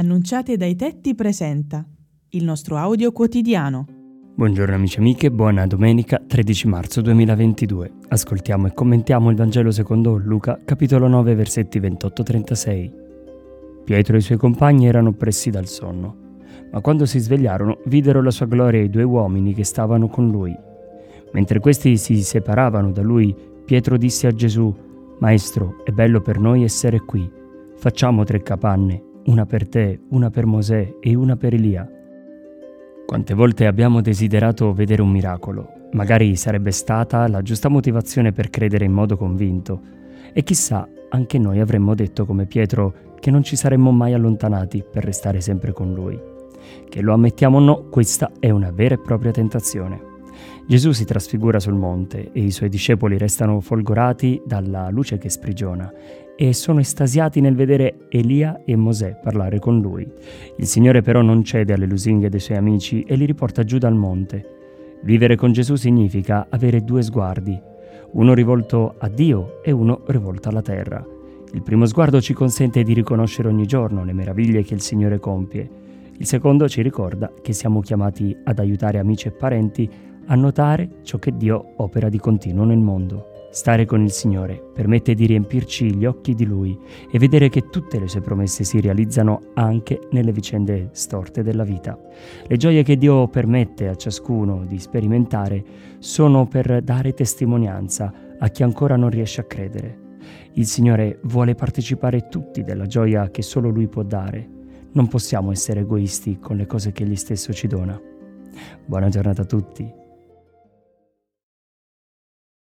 Annunciate dai tetti presenta il nostro audio quotidiano. Buongiorno amici e amiche, buona domenica 13 marzo 2022. Ascoltiamo e commentiamo il Vangelo secondo Luca, capitolo 9, versetti 28-36. Pietro e i suoi compagni erano oppressi dal sonno, ma quando si svegliarono videro la sua gloria e i due uomini che stavano con lui. Mentre questi si separavano da lui, Pietro disse a Gesù: «Maestro, è bello per noi essere qui. Facciamo 3 capanne. Una per te, una per Mosè e una per Elia». Quante volte abbiamo desiderato vedere un miracolo? Magari sarebbe stata la giusta motivazione per credere in modo convinto. E chissà, anche noi avremmo detto come Pietro che non ci saremmo mai allontanati per restare sempre con lui. Che lo ammettiamo o no, questa è una vera e propria tentazione. Gesù si trasfigura sul monte e i suoi discepoli restano folgorati dalla luce che sprigiona e sono estasiati nel vedere Elia e Mosè parlare con lui. Il Signore però non cede alle lusinghe dei suoi amici e li riporta giù dal monte. Vivere con Gesù significa avere 2 sguardi, uno rivolto a Dio e uno rivolto alla terra. Il primo sguardo ci consente di riconoscere ogni giorno le meraviglie che il Signore compie. Il secondo ci ricorda che siamo chiamati ad aiutare amici e parenti a notare ciò che Dio opera di continuo nel mondo. Stare con il Signore permette di riempirci gli occhi di Lui e vedere che tutte le sue promesse si realizzano anche nelle vicende storte della vita. Le gioie che Dio permette a ciascuno di sperimentare sono per dare testimonianza a chi ancora non riesce a credere. Il Signore vuole partecipare tutti della gioia che solo Lui può dare. Non possiamo essere egoisti con le cose che Egli stesso ci dona. Buona giornata a tutti.